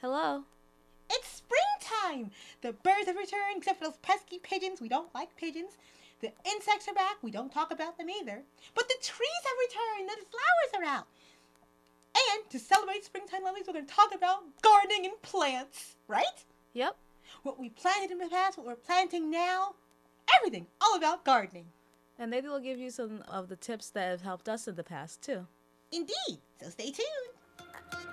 Hello? It's springtime! The birds have returned, except for those pesky pigeons. We don't like pigeons. The insects are back. We don't talk about them either. But the trees have returned and the flowers are out. And to celebrate springtime lovelies, we're going to talk about gardening and plants, right? Yep. What we planted in the past, what we're planting now, everything, all about gardening. And maybe we'll give you some of the tips that have helped us in the past, too. Indeed. So stay tuned.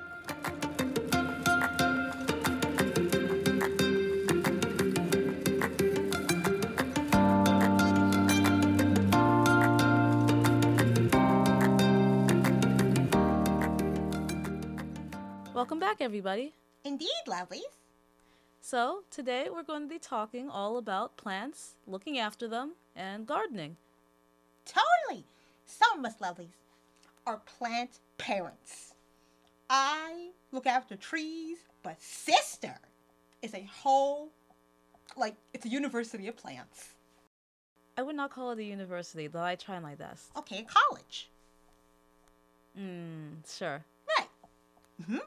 Welcome back, everybody. Indeed, lovelies. So today we're going to be talking all about plants, looking after them, and gardening. Totally. Some of us, lovelies, are plant parents. I look after trees, but sister is a whole, it's a university of plants. I would not call it a university, though I try my best. Okay, a college. Sure. Right. Mm-hmm.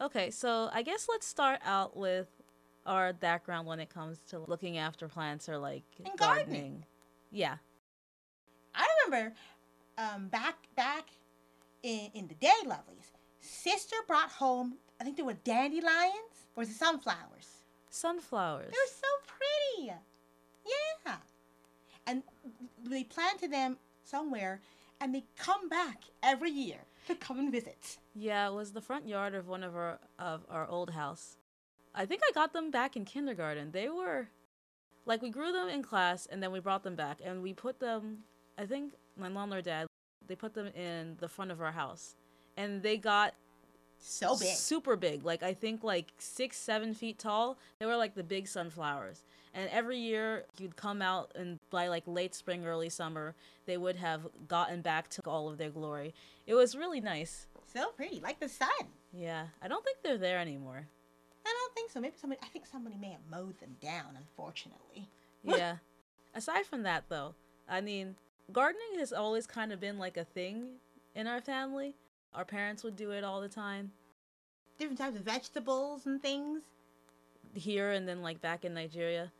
Okay, so I guess let's start out with our background when it comes to looking after plants or and gardening. Yeah. I remember back in the day, lovelies, sister brought home, I think they were dandelions, or was it sunflowers? Sunflowers. They were so pretty. Yeah. And they planted them somewhere, and they come back every year to come and visit. Yeah, it was the front yard of one of our old house. I think I got them back in kindergarten. They were, we grew them in class, and then we brought them back, and we put them, I think my mom or dad, they put them in the front of our house, and they got so big, super big. I think 6-7 feet tall. They were the big sunflowers. And every year you'd come out, and by late spring, early summer, they would have gotten back to all of their glory. It was really nice. So pretty, like the sun. Yeah, I don't think they're there anymore. I don't think so. Maybe somebody may have mowed them down, unfortunately. Yeah. Aside from that, though, gardening has always kind of been a thing in our family. Our parents would do it all the time. Different types of vegetables and things. Here and then back in Nigeria.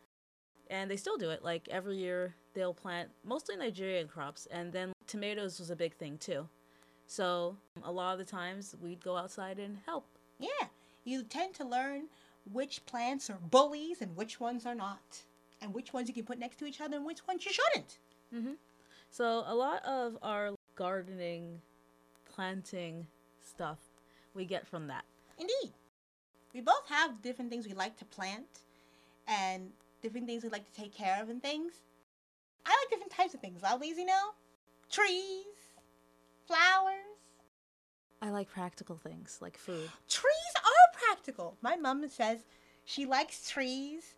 And they still do it. Every year they'll plant mostly Nigerian crops. And then tomatoes was a big thing too. So a lot of the times we'd go outside and help. Yeah. You tend to learn which plants are bullies and which ones are not. And which ones you can put next to each other and which ones you shouldn't. Mm-hmm. So a lot of our gardening, planting stuff we get from that. Indeed. We both have different things we like to plant and different things we like to take care of and things. I like different types of things, lovelies, trees, flowers. I like practical things, like food. Trees are practical. My mom says she likes trees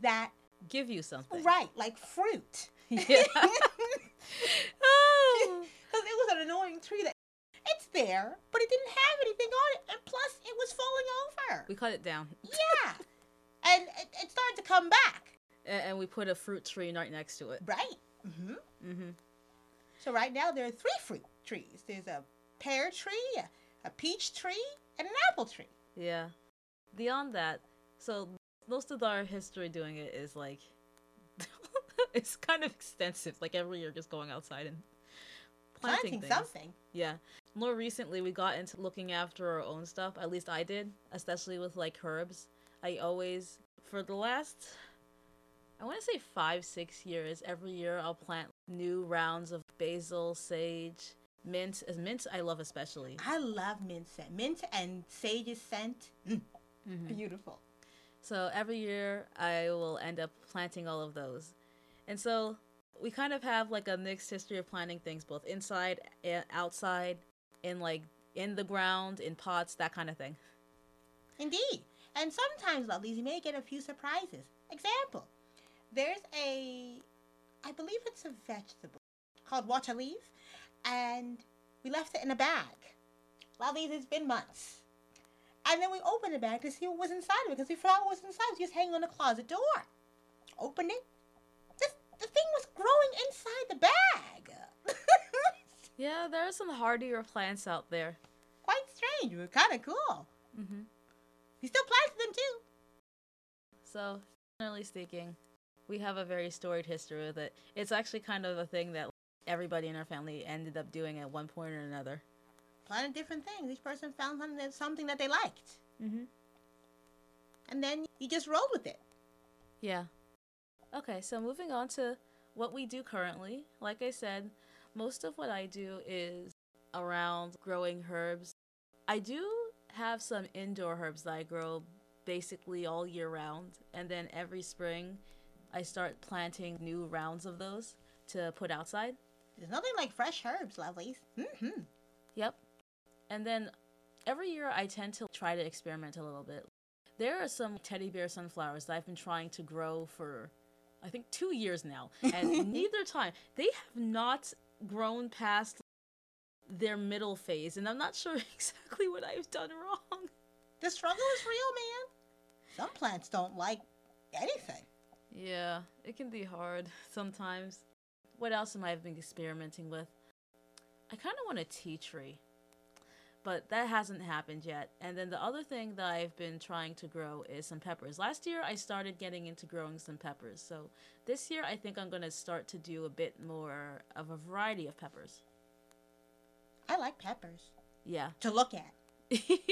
that give you something. Right, like fruit. Yeah. Oh. Because it was an annoying tree that it's there, but it didn't have anything on it, and plus it was falling over. We cut it down. Yeah. And it started to come back. And we put a fruit tree right next to it. Right. Mm-hmm. Mm-hmm. So right now there are 3 fruit trees. There's a pear tree, a peach tree, and an apple tree. Yeah. Beyond that, so most of our history doing it is it's kind of extensive. Every year just going outside and planting something. Yeah. More recently, we got into looking after our own stuff. At least I did, especially with herbs. I always, for the last, I want to say 5-6 years, every year I'll plant new rounds of basil, sage, mint. Mint, I love especially. I love mint scent. Mint and sage's scent. Mm-hmm. Beautiful. So every year I will end up planting all of those. And so we kind of have a mixed history of planting things both inside and outside, and in the ground, in pots, that kind of thing. Indeed. And sometimes, lovelies, you may get a few surprises. Example, there's I believe it's a vegetable called water leaf, and we left it in a bag. Lovelies, it's been months. And then we opened the bag to see what was inside of it, because we forgot what was inside. It was just hanging on the closet door. Opened it. The thing was growing inside the bag. Yeah, there are some hardier plants out there. Quite strange, but kind of cool. Mm-hmm. He still applies to them, too. So, generally speaking, we have a very storied history with it. It's actually kind of a thing that everybody in our family ended up doing at one point or another. A lot of different things. Each person found something that they liked. Mm-hmm. And then you just rolled with it. Yeah. Okay, so moving on to what we do currently. Like I said, most of what I do is around growing herbs. I do have some indoor herbs that I grow basically all year round. And then every spring, I start planting new rounds of those to put outside. There's nothing like fresh herbs, lovelies. Mm-hmm. Yep. And then every year I tend to try to experiment a little bit. There are some teddy bear sunflowers that I've been trying to grow for, I think, 2 years now. And neither time. They have not grown past their middle phase. And I'm not sure exactly what I've done wrong. The struggle is real, man. Some plants don't like anything. Yeah, it can be hard sometimes. What else am I been experimenting with? I kind of want a tea tree, but that hasn't happened yet. And then the other thing that I've been trying to grow is some peppers. Last year, I started getting into growing some peppers. So this year, I think I'm going to start to do a bit more of a variety of peppers. I like peppers. Yeah. To look at.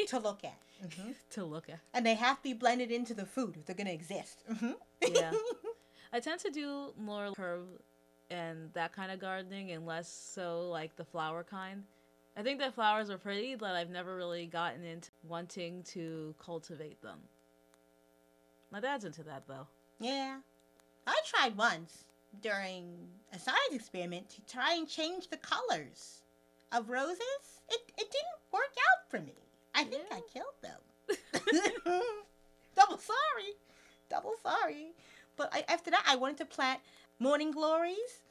To look at. Mm-hmm. To look at. And they have to be blended into the food if they're going to exist. Mm-hmm. Yeah. I tend to do more curved and that kind of gardening, and less so like the flower kind. I think that flowers are pretty, but I've never really gotten into wanting to cultivate them. My dad's into that, though. Yeah. I tried once during a science experiment to try and change the colors of roses. It didn't work out for me. I think I killed them. Double sorry. But after that, I wanted to plant morning glories,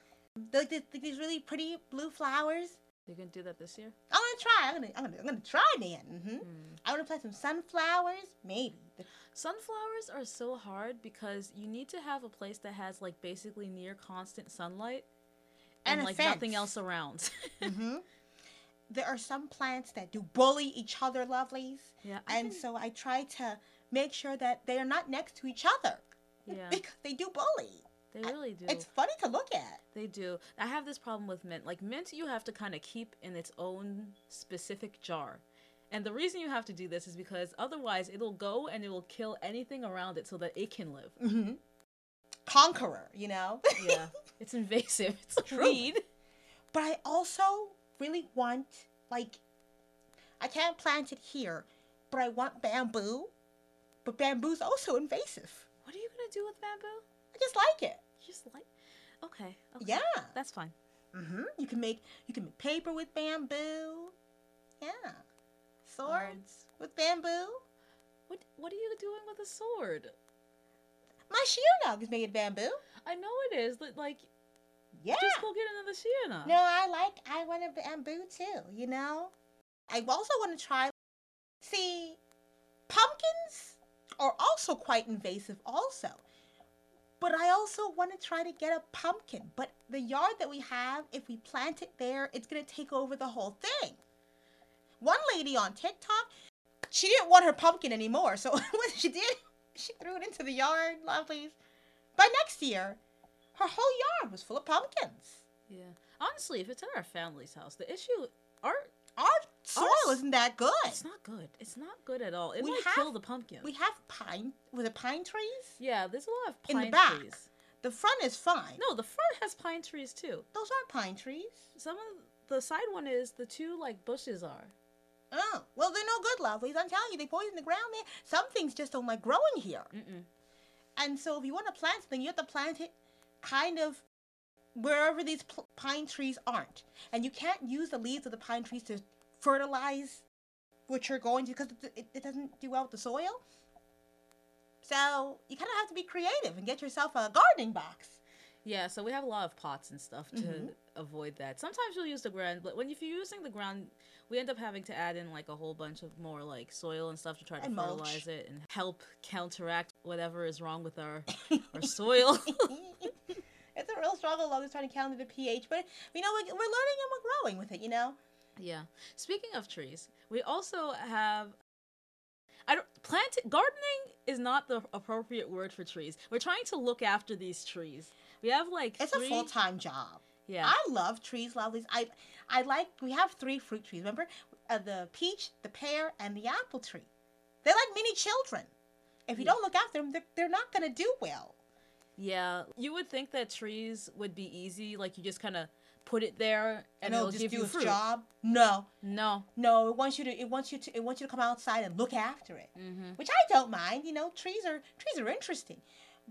these really pretty blue flowers. You're gonna do that this year? I'm gonna try, man. Mm-hmm. I want to plant some sunflowers, maybe. Sunflowers are so hard because you need to have a place that has like basically near constant sunlight and like fence. Nothing else around. Mm-hmm. There are some plants that do bully each other, lovelies. Yeah. So I try to make sure that they are not next to each other. Yeah. Because they do bully. They really do. It's funny to look at. They do. I have this problem with mint. Like, mint you have to kind of keep in its own specific jar. And the reason you have to do this is because otherwise it'll go and it will kill anything around it so that it can live. Mm-hmm. Conqueror, you know? Yeah. It's invasive. It's a weed. But I also really want, like, I can't plant it here, but I want bamboo. But bamboo's also invasive. What are you going to do with bamboo? Just like it. Okay. Yeah. That's fine. Mm-hmm. You can make paper with bamboo. Yeah. Swords with bamboo. What are you doing with a sword? My sheer nog is made of bamboo. I know it is, but like yeah. Just go get another sheer nog. No, I want a bamboo too, you know? I also want to try pumpkins are also quite invasive also. But I also want to try to get a pumpkin. But the yard that we have, if we plant it there, it's going to take over the whole thing. One lady on TikTok, she didn't want her pumpkin anymore. So what she did, she threw it into the yard, lovelies. By next year, her whole yard was full of pumpkins. Yeah. Honestly, if it's at our family's house, the issue, our soil isn't that good. It's not good. It's not good at all. It might kill the pumpkin. We have pine trees. Yeah, there's a lot of pine trees. In the back. Trees. The front is fine. No, the front has pine trees too. Those aren't pine trees. Some of the side one is the two like bushes are. Oh, well they're no good, lovelies. I'm telling you, they poison the ground there. Some things just don't like growing here. Mm-mm. And so if you want to plant something, you have to plant it kind of wherever these pine trees aren't. And you can't use the leaves of the pine trees to fertilize what you're going to because it doesn't do well with the soil. So you kind of have to be creative and get yourself a gardening box. Yeah, so we have a lot of pots and stuff to avoid that. Sometimes you'll use the ground, but if you're using the ground, we end up having to add in like a whole bunch of more like soil and stuff to try to fertilize it and help counteract whatever is wrong with our soil. It's a real struggle, always trying to counter the pH, but you know, we're learning and we're growing with it, you know? Yeah. Speaking of trees, we also have Gardening is not the appropriate word for trees. We're trying to look after these trees. We have like it's a full-time job. Yeah, I love trees, lovelies. I like, we have 3 fruit trees. Remember the peach, the pear, and the apple tree. They're like mini children. If you don't look after them, they're not gonna do well. Yeah, you would think that trees would be easy. Like you just kind of put it there and it'll just give you fruit. Job. No. It wants you to come outside and look after it, which I don't mind. You know, trees are interesting,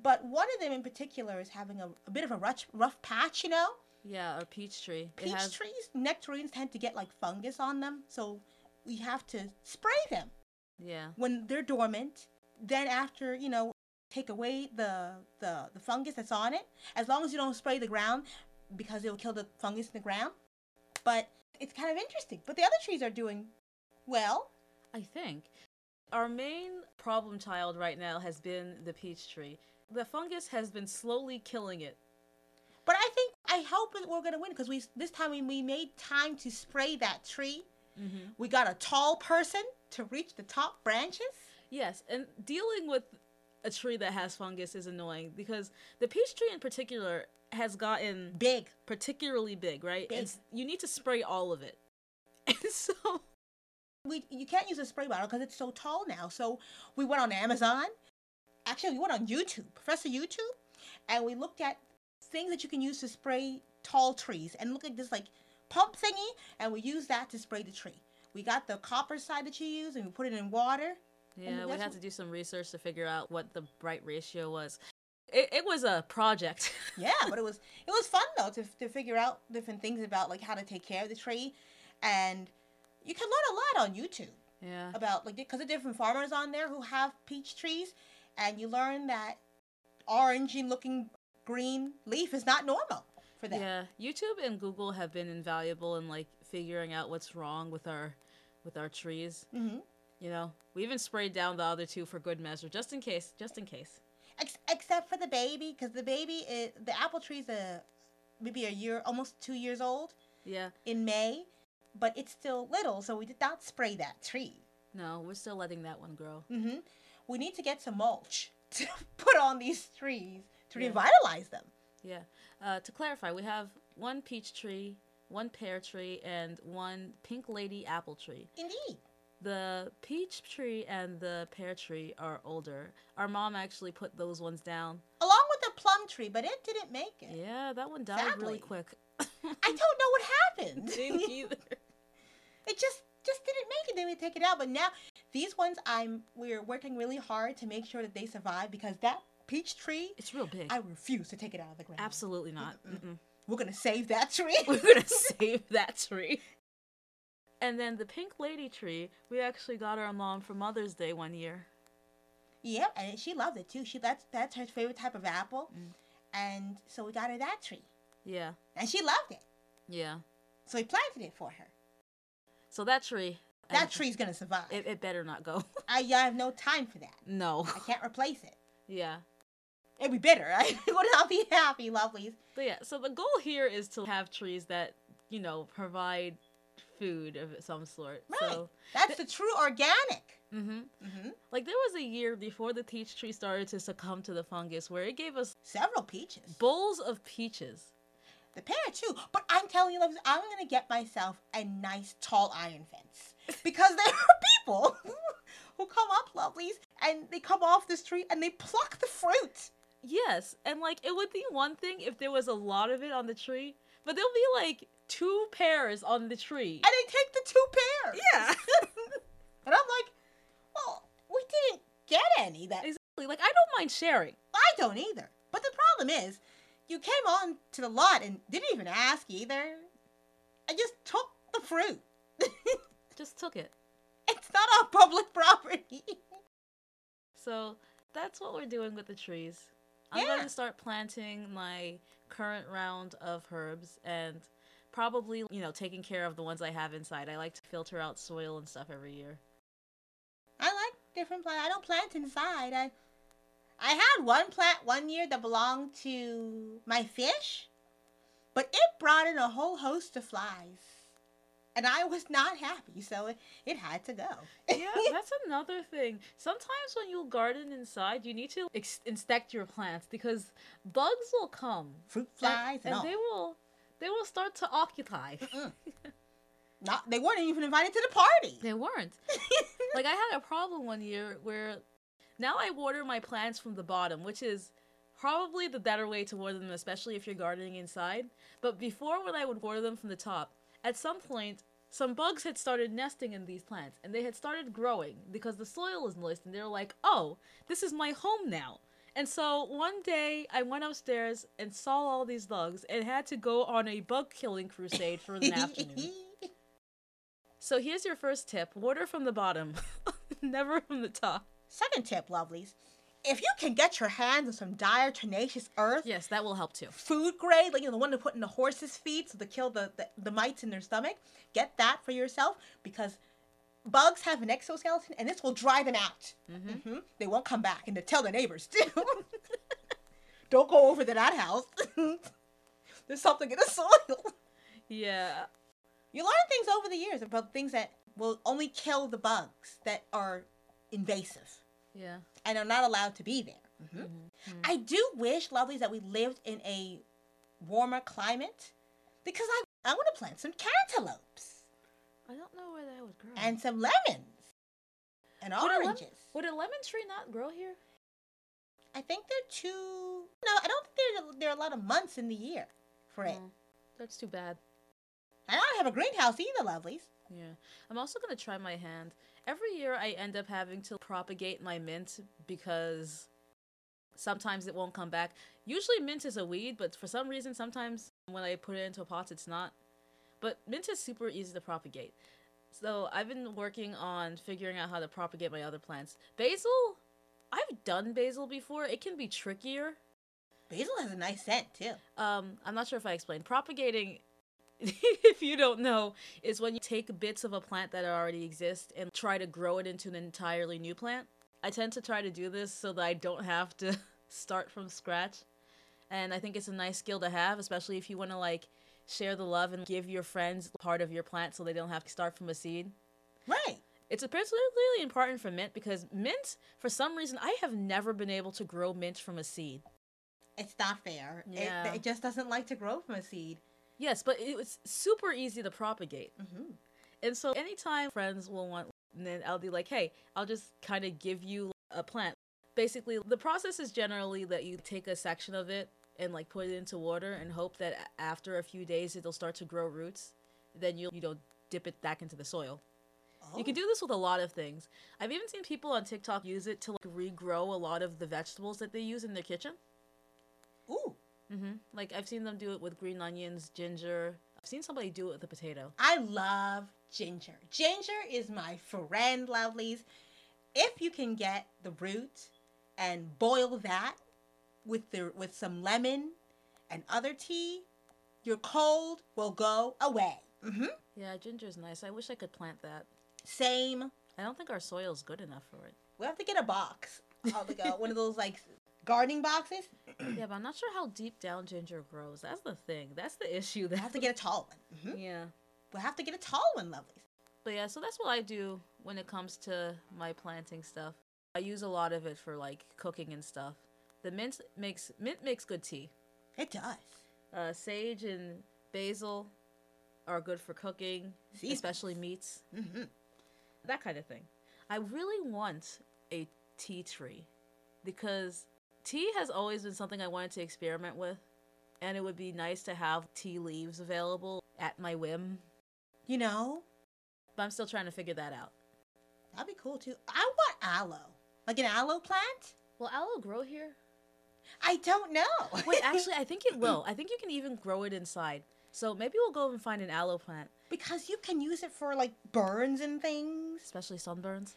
but one of them in particular is having a bit of a rough patch. You know. Yeah, a peach tree. Peach trees, nectarines tend to get like fungus on them, so we have to spray them. Yeah. When they're dormant, then after, you know, take away the fungus that's on it. As long as you don't spray the ground, because it will kill the fungus in the ground. But it's kind of interesting. But the other trees are doing well, I think. Our main problem child right now has been the peach tree. The fungus has been slowly killing it. But I hope that we're going to win, because this time we made time to spray that tree. Mm-hmm. We got a tall person to reach the top branches. Yes, and dealing with a tree that has fungus is annoying, because the peach tree in particular has gotten big, particularly big, right? Big. And you need to spray all of it. And so you can't use a spray bottle because it's so tall now. So we went on Amazon. Actually, we went on YouTube, Professor YouTube, and we looked at things that you can use to spray tall trees, and look at this like pump thingy, and we use that to spray the tree. We got the copper side that you use, and we put it in water. Yeah, we had to do some research to figure out what the right ratio was. It was a project. Yeah, but it was fun though to figure out different things about like how to take care of the tree, and you can learn a lot on YouTube. Yeah. About like, because of different farmers on there who have peach trees, and you learn that orangey looking green leaf is not normal for them. Yeah, YouTube and Google have been invaluable in like figuring out what's wrong with our trees. Mm-hmm. You know, we even sprayed down the other 2 for good measure, just in case. Except for the baby, because the baby is, the apple tree's maybe a year, almost 2 years old. Yeah. In May, but it's still little, so we did not spray that tree. No, we're still letting that one grow. Mm-hmm. We need to get some mulch to put on these trees to revitalize them. Yeah. To clarify, we have 1 peach tree, 1 pear tree, and 1 pink lady apple tree. Indeed. The peach tree and the pear tree are older. Our mom actually put those ones down. Along with the plum tree, but it didn't make it. Yeah, that one died really quick. I don't know what happened. Didn't either. It just didn't make it. They would take it out. But now, these ones, we're working really hard to make sure that they survive, because that peach tree, it's real big. I refuse to take it out of the ground. Absolutely not. Mm-mm. We're going to save that tree. We're going to save that tree. And then the pink lady tree, we actually got our mom for Mother's Day one year. Yeah, and she loved it too. That's her favorite type of apple. Mm. And so we got her that tree. Yeah. And she loved it. Yeah. So we planted it for her. So that tree. That tree's going to survive. It better not go. I have no time for that. No. I can't replace it. Yeah. It'd be bitter. I would not be happy, lovelies. But yeah, so the goal here is to have trees that, you know, provide food of some sort. Right. So that's the true organic. Mm-hmm. Mm-hmm. Like, there was a year before the peach tree started to succumb to the fungus where it gave us several peaches. Bowls of peaches. The pear too. But I'm telling you, I'm going to get myself a nice tall iron fence, because there are people who come up, lovelies, and they come off the street and they pluck the fruit. Yes. And like, it would be one thing if there was a lot of it on the tree, but there'll be like 2 pears on the tree. And they take the 2 pears. Yeah. And I'm like, well, we didn't get any. That exactly. Like, I don't mind sharing. I don't either. But the problem is, you came on to the lot and didn't even ask either. I just took the fruit. Just took it. It's not on public property. So that's what we're doing with the trees. I'm going to start planting my current round of herbs and probably, you know, taking care of the ones I have inside. I like to filter out soil and stuff every year. I like different plants. I don't plant inside. I had one plant one year that belonged to my fish, but it brought in a whole host of flies. And I was not happy, so it had to go. Yeah, that's another thing. Sometimes when you garden inside, you need to inspect your plants because bugs will come. Fruit flies and all. And they will start to occupy. They weren't even invited to the party. They weren't. Like, I had a problem one year where now I water my plants from the bottom, which is probably the better way to water them, especially if you're gardening inside. But before, when I would water them from the top, at some point, some bugs had started nesting in these plants, and they had started growing because the soil is moist, and they were like, oh, this is my home now. And so one day, I went upstairs and saw all these bugs and had to go on a bug-killing crusade for an afternoon. So here's your first tip. Water from the bottom. Never from the top. Second tip, lovelies. If you can get your hands on some dire, tenacious earth... Yes, that will help too. Food grade, like the one to put in the horse's feet so to kill the mites in their stomach. Get that for yourself because bugs have an exoskeleton and this will dry them out. Mm-hmm. Mm-hmm. They won't come back and they'll tell their neighbors too. Don't go over to that house. There's something in the soil. Yeah. You learn things over the years about things that will only kill the bugs that are invasive. Yeah. And are not allowed to be there. Mm-hmm. Mm-hmm. I do wish, lovelies, that we lived in a warmer climate because I want to plant some cantaloupes. I don't know where that would grow. And some lemons. And oranges. Would a lemon tree not grow here? I think I don't think there are a lot of months in the year for it. That's too bad. I don't have a greenhouse either, lovelies. Yeah. I'm also going to try my hand. Every year I end up having to propagate my mint because sometimes it won't come back. Usually mint is a weed, but for some reason sometimes when I put it into a pot, it's not. But mint is super easy to propagate. So I've been working on figuring out how to propagate my other plants. Basil? I've done basil before. It can be trickier. Basil has a nice scent, too. I'm not sure if I explained. Propagating... if you don't know, is when you take bits of a plant that already exists and try to grow it into an entirely new plant. I tend to try to do this so that I don't have to start from scratch. And I think it's a nice skill to have, especially if you want to, share the love and give your friends part of your plant so they don't have to start from a seed. Right. It's particularly important for mint because mint, for some reason, I have never been able to grow mint from a seed. It's not fair. Yeah. It just doesn't like to grow from a seed. Yes, but it was super easy to propagate. Mm-hmm. And so anytime friends will want, and then I'll be like, hey, I'll just kind of give you a plant. Basically, the process is generally that you take a section of it and put it into water and hope that after a few days it'll start to grow roots. Then you'll dip it back into the soil. Oh. You can do this with a lot of things. I've even seen people on TikTok use it to regrow a lot of the vegetables that they use in their kitchen. Ooh. Mm-hmm. I've seen them do it with green onions, ginger. I've seen somebody do it with a potato. I love ginger. Ginger is my friend, lovelies. If you can get the root and boil that with some lemon and other tea, your cold will go away. Mm-hmm. Yeah, ginger's nice. I wish I could plant that. Same. I don't think our soil's good enough for it. We'll have to get a box. One of those, gardening boxes. Yeah, but I'm not sure how deep down ginger grows. That's the thing. That's the issue. We'll have to get a tall one. Mm-hmm. Yeah. We'll have to get a tall one, lovelies. But yeah, so that's what I do when it comes to my planting stuff. I use a lot of it for cooking and stuff. The mint makes good tea. It does. Sage and basil are good for cooking, especially meats. Mm-hmm. That kind of thing. I really want a tea tree because tea has always been something I wanted to experiment with, and it would be nice to have tea leaves available at my whim. But I'm still trying to figure that out. That'd be cool, too. I want aloe. An aloe plant? Will aloe grow here? I don't know. Wait, actually, I think it will. I think you can even grow it inside. So maybe we'll go and find an aloe plant. Because you can use it for, burns and things. Especially sunburns.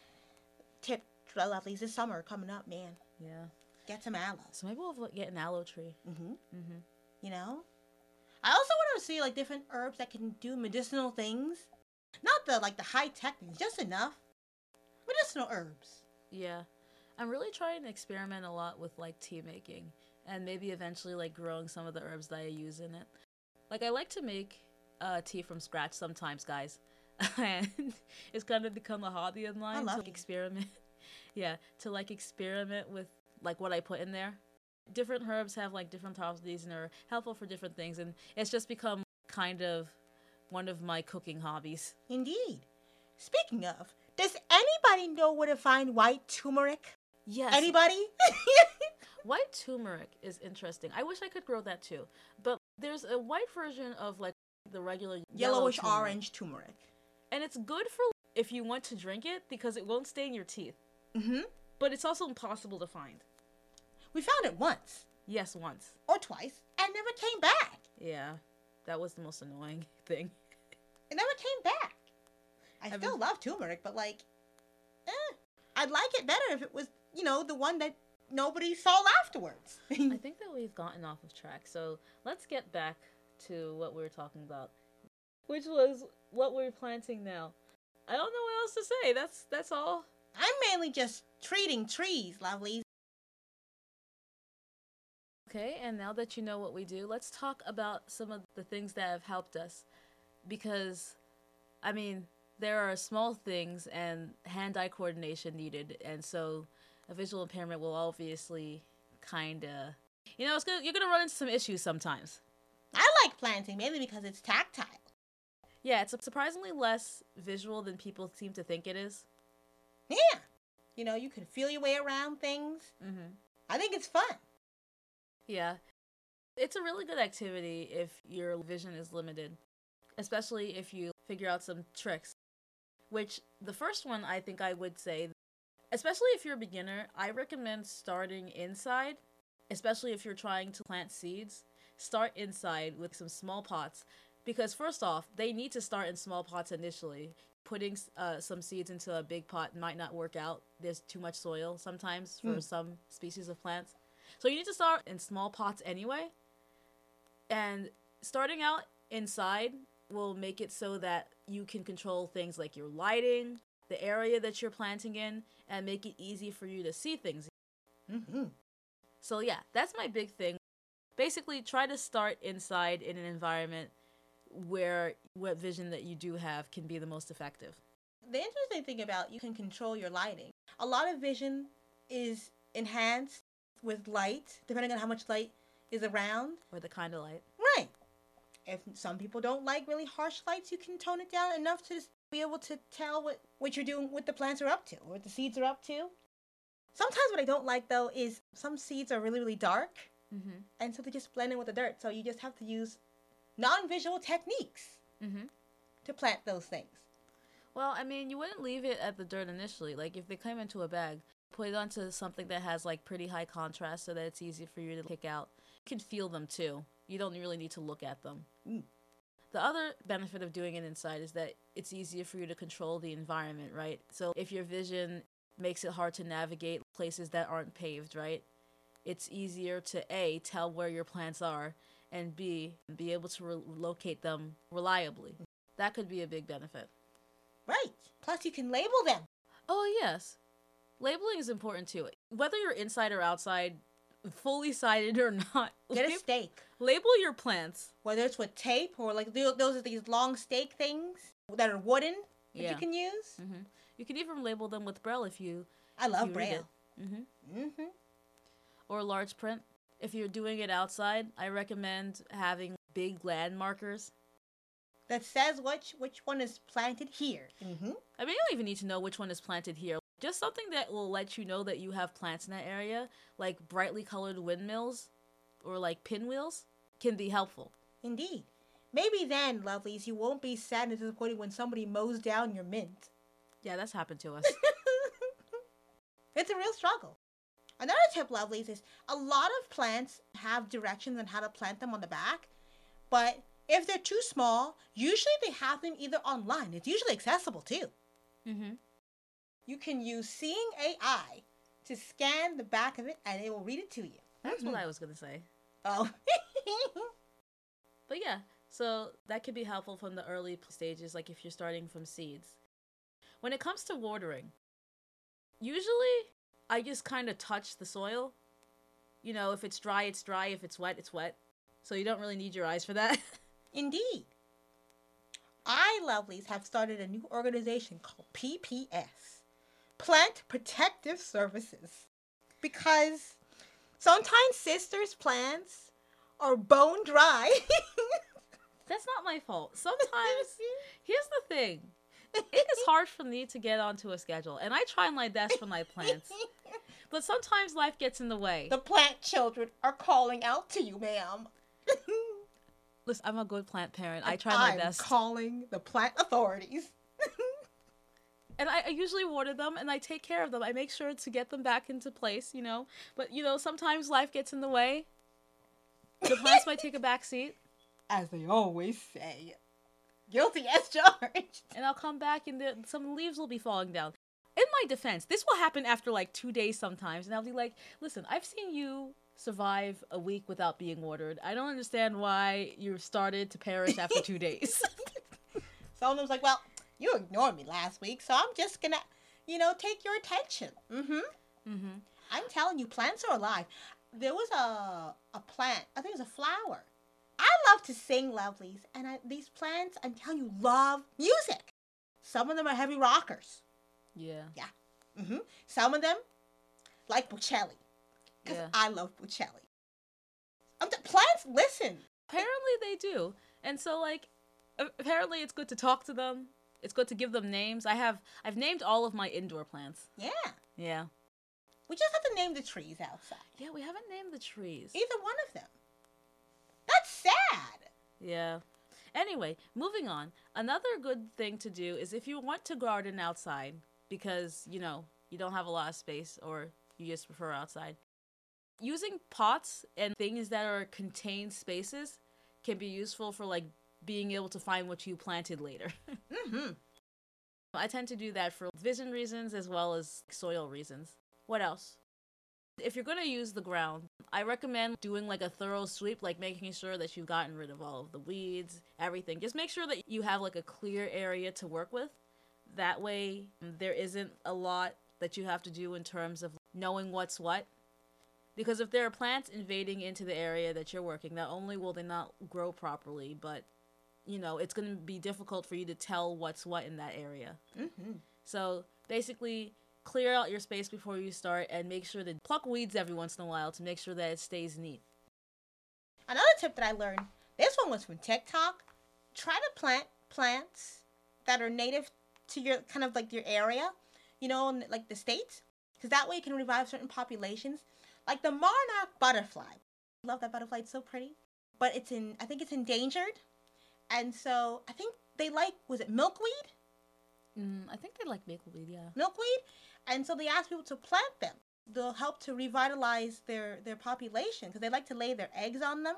Tip, lovelies, this summer coming up, man. Yeah. Get some aloe. So maybe we'll get an aloe tree. Mm-hmm. Mm-hmm. I also want to see, different herbs that can do medicinal things. Not the high-tech things, just enough. Medicinal herbs. Yeah. I'm really trying to experiment a lot with, tea making. And maybe eventually, growing some of the herbs that I use in it. I like to make tea from scratch sometimes, guys. and it's kind of become a hobby of mine to experiment. Yeah, to like experiment with like what I put in there. Different herbs have like different properties and are helpful for different things, and it's just become kind of one of my cooking hobbies. Indeed. Speaking of, does anybody know where to find white turmeric? Yes. Anybody? White turmeric is interesting. I wish I could grow that too. But there's a white version of like the regular yellowish orange turmeric. And it's good for if you want to drink it because it won't stain your teeth. Mm-hmm. But it's also impossible to find. We found it once. Yes, once. Or twice. And never came back. Yeah. That was the most annoying thing. It never came back. I still love turmeric, but like, I'd like it better if it was, you know, the one that nobody saw afterwards. I think that we've gotten off of track. So let's get back to what we were talking about, which was what we're planting now. I don't know what else to say. That's all. I'm mainly just treating trees, lovelies. Okay, and now that you know what we do, let's talk about some of the things that have helped us. Because, I mean, there are small things and hand-eye coordination needed, and so a visual impairment will obviously kind of... You know, you're going to run into some issues sometimes. I like planting, mainly because it's tactile. Yeah, it's surprisingly less visual than people seem to think it is. Yeah! You know, you can feel your way around things. Mm-hmm. I think it's fun. Yeah, it's a really good activity if your vision is limited, especially if you figure out some tricks, which the first one I think I would say, especially if you're a beginner, I recommend starting inside, especially if you're trying to plant seeds. Start inside with some small pots because first off, they need to start in small pots initially. Putting some seeds into a big pot might not work out. There's too much soil sometimes for some species of plants. So you need to start in small pots anyway, and starting out inside will make it so that you can control things like your lighting, the area that you're planting in, and make it easy for you to see things. Mm-hmm. So yeah, that's my big thing. Basically, try to start inside in an environment where what vision that you do have can be the most effective. The interesting thing about you can control your lighting. A lot of vision is enhanced with light, depending on how much light is around. Or the kind of light. Right. If some people don't like really harsh lights, you can tone it down enough to be able to tell what you're doing, what the plants are up to, or what the seeds are up to. Sometimes what I don't like, though, is some seeds are really, really dark, and so they just blend in with the dirt. So you just have to use non-visual techniques to plant those things. Well, I mean, you wouldn't leave it at the dirt initially. Like, if they came into a bag, put it onto something that has like pretty high contrast so that it's easy for you to pick out. You can feel them too. You don't really need to look at them. Mm. The other benefit of doing it inside is that it's easier for you to control the environment, right? So if your vision makes it hard to navigate places that aren't paved, right? It's easier to A, tell where your plants are, and B, be able to locate them reliably. Mm. That could be a big benefit. Right. Plus you can label them. Oh, yes. Labeling is important too. Whether you're inside or outside, fully sided or not. Get a stake. Label your plants. Whether it's with tape or like those are these long stake things that are wooden that you can use. Mm-hmm. You can even label them with Braille if you. I love Braille. Or large print. If you're doing it outside, I recommend having big landmarkers that says which one is planted here. Mm-hmm. I mean, you don't even need to know which one is planted here. Just something that will let you know that you have plants in that area, like brightly colored windmills or like pinwheels, can be helpful. Indeed. Maybe then, lovelies, you won't be sad and disappointed when somebody mows down your mint. Yeah, that's happened to us. It's a real struggle. Another tip, lovelies, is a lot of plants have directions on how to plant them on the back, but if they're too small, usually they have them either online. It's usually accessible too. Mm-hmm. You can use Seeing AI to scan the back of it, and it will read it to you. That's what I was going to say. Oh. But yeah, so that could be helpful from the early stages, like if you're starting from seeds. When it comes to watering, usually I just kind of touch the soil. You know, if it's dry, it's dry. If it's wet, it's wet. So you don't really need your eyes for that. Indeed. iLovelies have started a new organization called PPS, Plant Protective Services, because sometimes sisters' plants are bone dry. That's not my fault. Sometimes, here's the thing. It is hard for me to get onto a schedule, and I try my best for my plants. But sometimes life gets in the way. The plant children are calling out to you, ma'am. Listen, I'm a good plant parent. And I try my best. I'm calling the plant authorities. And I usually water them, and I take care of them. I make sure to get them back into place, you know. But, you know, sometimes life gets in the way. The plants might take a back seat. As they always say. Guilty as charged. And I'll come back, and some leaves will be falling down. In my defense, this will happen after, like, 2 days sometimes, and I'll be like, listen, I've seen you survive a week without being ordered. I don't understand why you started to perish after 2 days. Someone's like, well, you ignored me last week, so I'm just gonna, you know, take your attention. Mm-hmm. Mm-hmm. I'm telling you, plants are alive. There was a plant, I think it was a flower. I love to sing, lovelies, and these plants, I'm telling you, love music. Some of them are heavy rockers. Yeah. Yeah. Mm-hmm. Some of them, like Bocelli, because I love Bocelli. Plants listen. Apparently they do, and so like, apparently it's good to talk to them. It's good to give them names. I've named all of my indoor plants. Yeah. Yeah. We just have to name the trees outside. Yeah, we haven't named the trees. Either one of them. That's sad. Yeah. Anyway, moving on. Another good thing to do is if you want to garden outside because, you know, you don't have a lot of space or you just prefer outside, using pots and things that are contained spaces can be useful for, like, being able to find what you planted later. Mm-hmm. I tend to do that for vision reasons as well as soil reasons. What else? If you're going to use the ground, I recommend doing like a thorough sweep, like making sure that you've gotten rid of all of the weeds, everything. Just make sure that you have like a clear area to work with. That way there isn't a lot that you have to do in terms of knowing what's what. Because if there are plants invading into the area that you're working, not only will they not grow properly, but you know, it's going to be difficult for you to tell what's what in that area. Mm-hmm. So basically, clear out your space before you start and make sure to pluck weeds every once in a while to make sure that it stays neat. Another tip that I learned, this one was from TikTok. Try to plant plants that are native to your kind of like your area, you know, like the states, because that way you can revive certain populations. Like the monarch butterfly. I love that butterfly. It's so pretty, but I think it's endangered. And so I think they like, was it milkweed? I think they like milkweed, yeah. Milkweed? And so they ask people to plant them. They'll help to revitalize their population because they like to lay their eggs on them.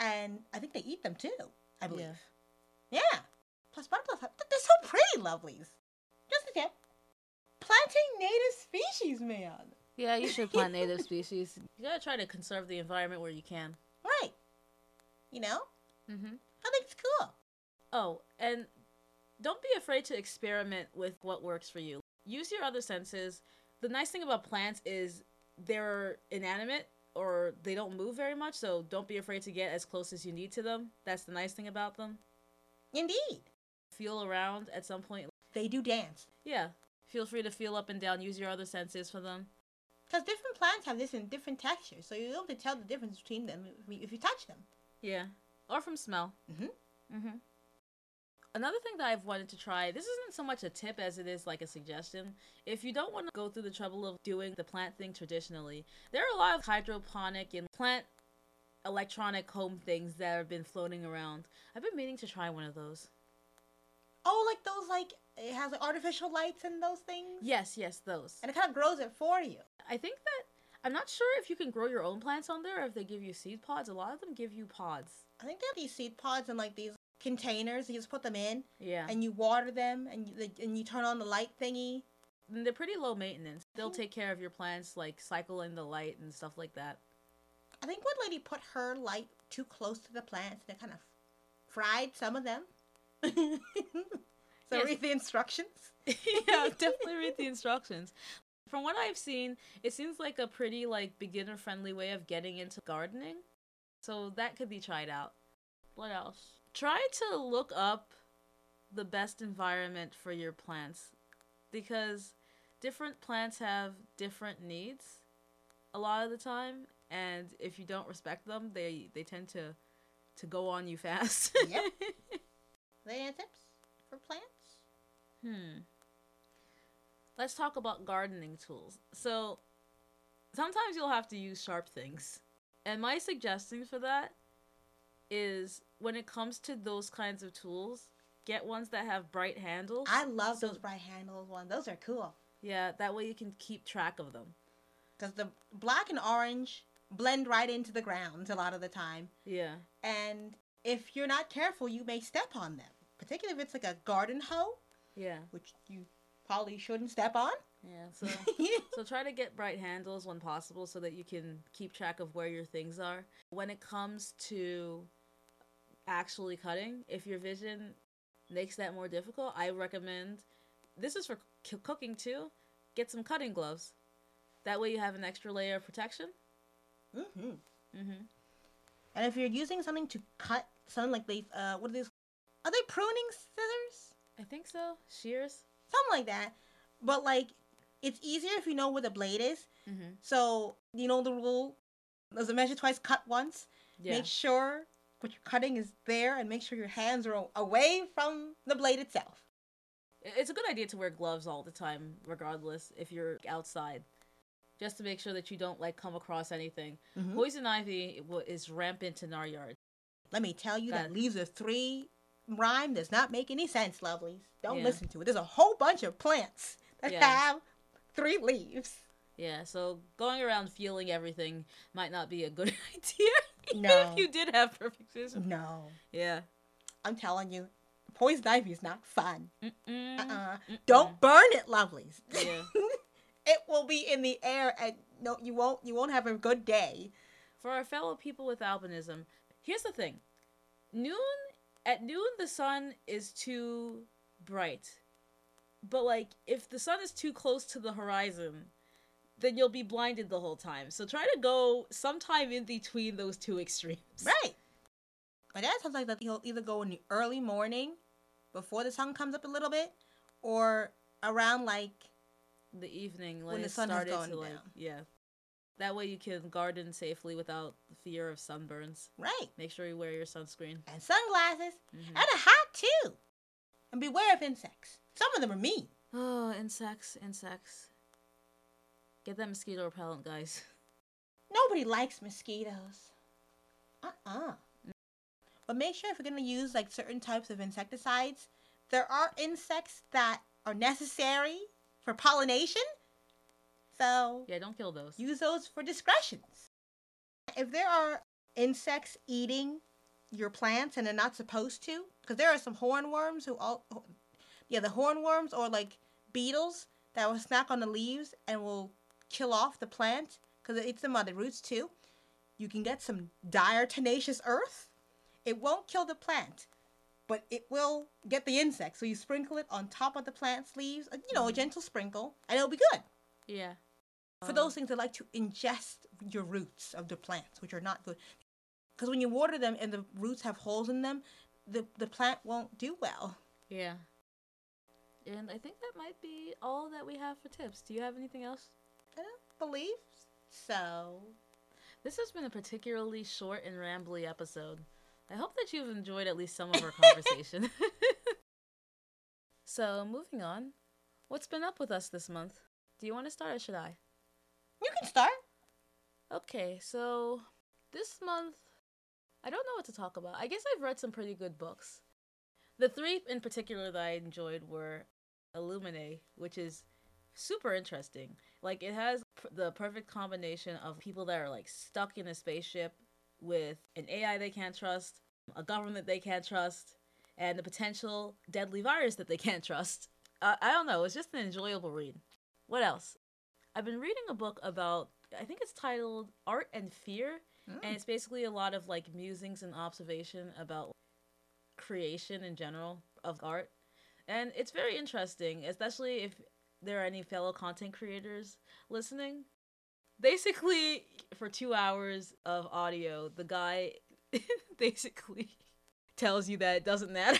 And I think they eat them too, I believe. Yeah. Plus butterflies, they're so pretty, lovelies. Just a tip. Planting native species, man. Yeah, you should plant native species. You gotta try to conserve the environment where you can. Right. You know? Mm-hmm. I think it's cool. Oh, and don't be afraid to experiment with what works for you. Use your other senses. The nice thing about plants is they're inanimate or they don't move very much, so don't be afraid to get as close as you need to them. That's the nice thing about them. Indeed. Feel around at some point. They do dance. Yeah. Feel free to feel up and down. Use your other senses for them. Because different plants have this in different textures, so you'll be able to tell the difference between them if you touch them. Yeah. Or from smell. Mm-hmm. Mm-hmm. Another thing that I've wanted to try, this isn't so much a tip as it is like a suggestion. If you don't want to go through the trouble of doing the plant thing traditionally, there are a lot of hydroponic and plant electronic home things that have been floating around. I've been meaning to try one of those. Oh, like those, like, it has like, artificial lights and those things? Yes, those. And it kind of grows it for you. I think that, I'm not sure if you can grow your own plants on there or if they give you seed pods. A lot of them give you pods. I think they have these seed pods and like these containers. You just put them in. Yeah. And you water them and you turn on the light thingy. And they're pretty low maintenance. They'll take care of your plants, like cycle in the light and stuff like that. I think one lady put her light too close to the plants and it kind of fried some of them. So read the instructions. Yeah, definitely read the instructions. From what I've seen, it seems like a pretty like beginner-friendly way of getting into gardening. So that could be tried out. What else? Try to look up the best environment for your plants, because different plants have different needs a lot of the time, and if you don't respect them, they tend to go on you fast. Yep. Any tips for plants? Let's talk about gardening tools. So sometimes you'll have to use sharp things. And my suggestion for that is, when it comes to those kinds of tools, get ones that have bright handles. I love those bright handled ones. Those are cool. Yeah, that way you can keep track of them. Because the black and orange blend right into the ground a lot of the time. Yeah. And if you're not careful, you may step on them. Particularly if it's like a garden hoe. Yeah. Which you probably shouldn't step on. Yeah, so try to get bright handles when possible so that you can keep track of where your things are. When it comes to actually cutting, if your vision makes that more difficult, I recommend, this is for cooking too, get some cutting gloves. That way you have an extra layer of protection. And if you're using something to cut, something like these, what are these? Are they pruning scissors? I think so. Shears? Something like that. But like, it's easier if you know where the blade is. Mm-hmm. So, you know the rule, there's a measure twice, cut once. Yeah. Make sure what you're cutting is there, and make sure your hands are away from the blade itself. It's a good idea to wear gloves all the time, regardless, if you're outside, just to make sure that you don't like come across anything. Mm-hmm. Poison ivy is rampant in our yard. Let me tell you, that leaves of three rhyme does not make any sense, lovelies. Don't listen to it. There's a whole bunch of plants that have three leaves. Yeah, so going around feeling everything might not be a good idea. No. If you did have perfect vision. No. Yeah. I'm telling you, poison ivy is not fun. Don't burn it, lovelies. Yeah. It will be in the air, and no, you won't have a good day. For our fellow people with albinism, here's the thing. At noon, the sun is too bright. But, like, if the sun is too close to the horizon, then you'll be blinded the whole time. So try to go sometime in between those two extremes. Right. My dad sounds like that he'll either go in the early morning, before the sun comes up a little bit, or around, like, the evening, like, when the sun started to, like, down. Yeah. That way you can garden safely without the fear of sunburns. Right. Make sure you wear your sunscreen. And sunglasses. Mm-hmm. And a hat, too. And beware of insects. Some of them are mean. Oh, insects. Get that mosquito repellent, guys. Nobody likes mosquitoes. But make sure if you're going to use, like, certain types of insecticides, there are insects that are necessary for pollination. So yeah, don't kill those. Use those for discretions. If there are insects eating your plants and they're not supposed to, because there are some hornworms the hornworms or like beetles that will snack on the leaves and will kill off the plant because it eats them on the roots too. You can get some dire tenacious earth. It won't kill the plant, but it will get the insects. So you sprinkle it on top of the plant's leaves, a gentle sprinkle, and it'll be good. Yeah. For those things that like to ingest your roots of the plants, which are not good. Because when you water them and the roots have holes in them, the plant won't do well. Yeah. And I think that might be all that we have for tips. Do you have anything else? I don't believe so. This has been a particularly short and rambly episode. I hope that you've enjoyed at least some of our conversation. So, moving on. What's been up with us this month? Do you want to start or should I? You can start. Okay, so this month, I don't know what to talk about. I guess I've read some pretty good books. The three in particular that I enjoyed were Illuminae, which is super interesting. Like, it has the perfect combination of people that are, like, stuck in a spaceship with an AI they can't trust, a government they can't trust, and the potential deadly virus that they can't trust. I don't know. It's just an enjoyable read. What else? I've been reading a book about, I think it's titled Art and Fear, and it's basically a lot of, like, musings and observation about creation in general of art. And it's very interesting, especially if there are any fellow content creators listening. Basically, for 2 hours of audio, the guy basically tells you that it doesn't matter.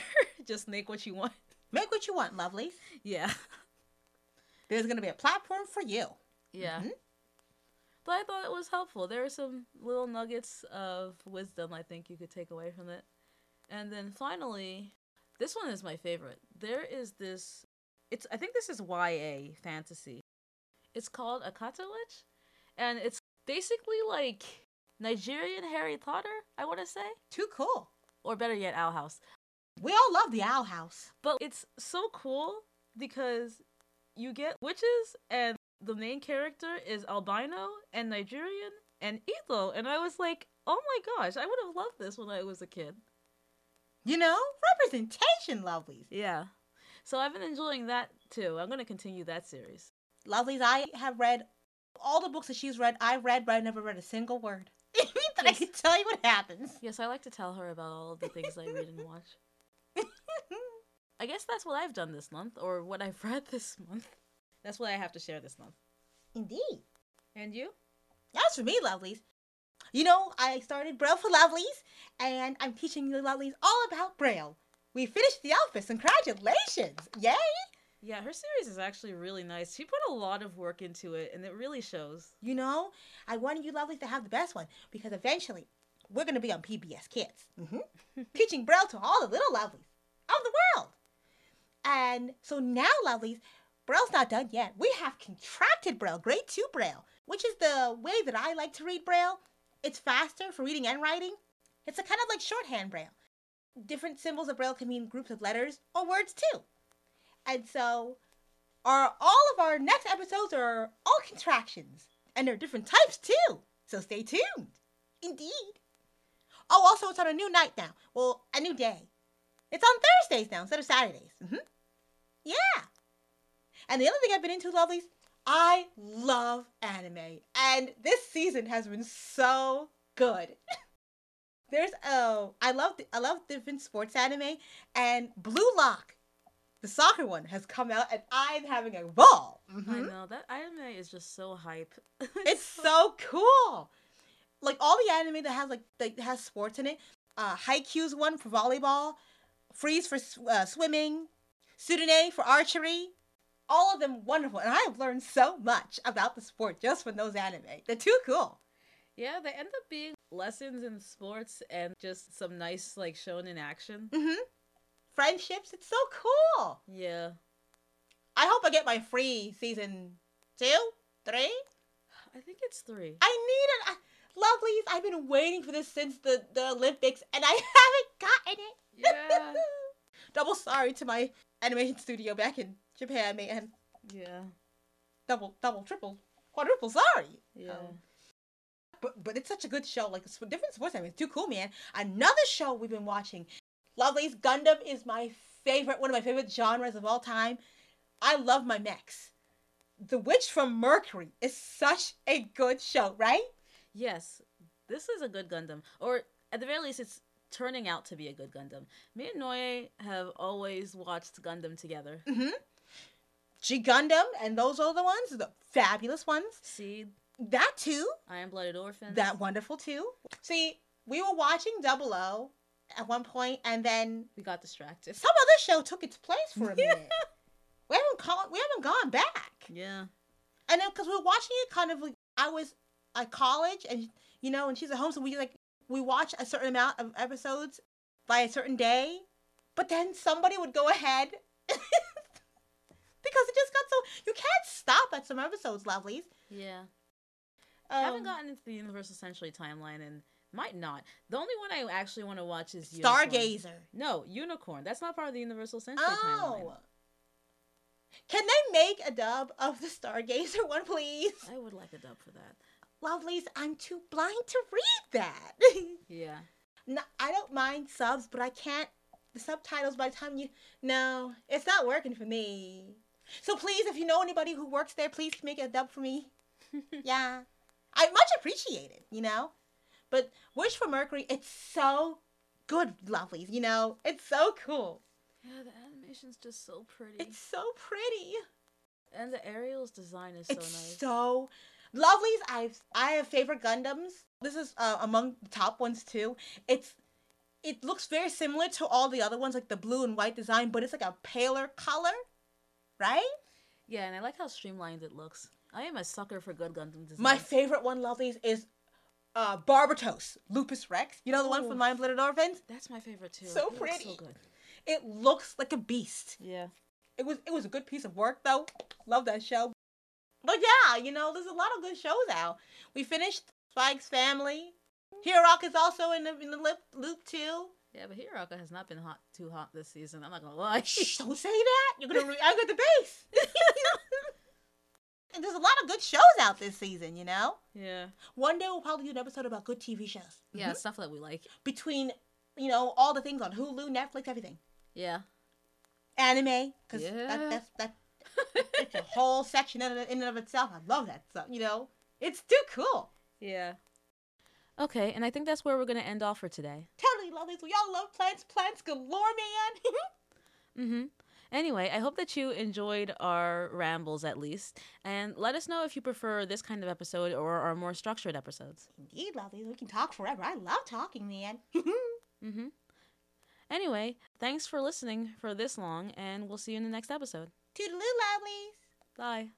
Just make what you want. Make what you want, lovelies. Yeah. There's going to be a platform for you. Yeah. Mm-hmm. But I thought it was helpful. There were some little nuggets of wisdom I think you could take away from it. And then finally, this one is my favorite. There is this, I think this is YA fantasy. It's called Akata Witch. And it's basically like Nigerian Harry Potter, I want to say. Too cool. Or better yet, Owl House. We all love the Owl House. But it's so cool because you get witches, and the main character is albino and Nigerian and Igbo. And I was like, oh my gosh, I would have loved this when I was a kid. You know, representation, lovelies. Yeah. So I've been enjoying that too. I'm going to continue that series. Lovelies, I have read all the books that she's read. I read, but I never read a single word. But yes. I can tell you what happens. Yes, I like to tell her about all of the things I read and watch. I guess that's what I've done this month, or what I've read this month. That's what I have to share this month. Indeed. And you? That's for me, lovelies. You know, I started Braille for Lovelies, and I'm teaching you lovelies all about Braille. We finished The Office. Congratulations! Yay! Yeah, her series is actually really nice. She put a lot of work into it, and it really shows. You know, I wanted you lovelies to have the best one, because eventually, we're going to be on PBS Kids. Mm-hmm. Teaching Braille to all the little lovelies of the world. And so now, lovelies, Braille's not done yet. We have contracted Braille, grade 2 Braille, which is the way that I like to read Braille. It's faster for reading and writing. It's a kind of like shorthand Braille. Different symbols of Braille can mean groups of letters or words too. And so all of our next episodes are all contractions. And they're different types too. So stay tuned. Indeed. Oh, also it's on a new night now. Well, a new day. It's on Thursdays now instead of Saturdays. Mm-hmm. Yeah. And the other thing I've been into, lovelies, I love anime, and this season has been so good. I love different sports anime, and Blue Lock, the soccer one, has come out, and I'm having a ball. Mm-hmm. I know, that anime is just so hype. It's so cool. Like all the anime that has has sports in it, Haikyuu's one for volleyball, Freeze for swimming, Sudene for archery. All of them wonderful, and I have learned so much about the sport just from those anime. They're too cool. Yeah, they end up being lessons in sports and just some nice, shown in action. Mm-hmm. Friendships, it's so cool. Yeah. I hope I get my free season 2, 3. I think it's 3. I need it. Lovelies, I've been waiting for this since the Olympics, and I haven't gotten it. Yeah. Double sorry to my animation studio back in Japan, man. Yeah. Double, triple, quadruple, sorry. Yeah. But it's such a good show. Like, it's different sports. I mean, it's too cool, man. Another show we've been watching, lovelies, Gundam is one of my favorite genres of all time. I love my mechs. The Witch from Mercury is such a good show, right? Yes. This is a good Gundam. Or, at the very least, it's turning out to be a good Gundam. Me and Noe have always watched Gundam together. Mm-hmm. G Gundam and those other ones, the fabulous ones. See? That too. Iron Blooded Orphans. That wonderful too. See, we were watching Double O at one point, and then we got distracted. Some other show took its place for a minute. We haven't gone back. Yeah. And then because we were watching it kind of like I was at college, and you know, and she's at home, so we watch a certain amount of episodes by a certain day, but then somebody would go ahead because it just got so... You can't stop at some episodes, lovelies. Yeah. I haven't gotten into the Universal Century timeline and might not. The only one I actually want to watch is Unicorn. Stargazer. No, Unicorn. That's not part of the Universal Century timeline. Can they make a dub of the Stargazer one, please? I would like a dub for that. Lovelies, I'm too blind to read that. Yeah. No, I don't mind subs, but I can't. The subtitles by the time you... No, it's not working for me. So please, if you know anybody who works there, please make a dub for me. Yeah. I much appreciate it, you know? But Witch for Mercury, it's so good, lovelies, you know? It's so cool. Yeah, the animation's just so pretty. It's so pretty. And the Ariel's design is so nice. It's so... Lovelies, I have favorite Gundams. This is among the top ones too. It's it looks very similar to all the other ones, like the blue and white design, but it's like a paler color, right? Yeah, and I like how streamlined it looks. I am a sucker for good Gundam designs. My favorite one, lovelies, is Barbatos Lupus Rex. You know the one from Iron Blooded Orphans? That's my favorite too. So it pretty. Looks so good. It looks like a beast. Yeah. It was a good piece of work though. Love that show. But yeah, you know, there's a lot of good shows out. We finished Spike's Family. Hiroka is also in the loop too. Yeah, but Hiroka has not been too hot this season. I'm not gonna lie. Shh, don't say that. You're gonna I got the base. And there's a lot of good shows out this season, you know? Yeah. One day we'll probably do an episode about good TV shows. Yeah, stuff that we like. Between, you know, all the things on Hulu, Netflix, everything. Yeah. Anime, because it's a whole section in and of itself. I love that stuff, you know? It's too cool. Yeah. Okay, and I think that's where we're going to end off for today. Totally, lovelies. We all love plants. Plants galore, man. Mm-hmm. Anyway, I hope that you enjoyed our rambles at least, and let us know if you prefer this kind of episode or our more structured episodes. Indeed, lovelies, we can talk forever. I love talking, man. Mm-hmm. Anyway, thanks for listening for this long, and we'll see you in the next episode. Toodaloo, lovelies. Bye.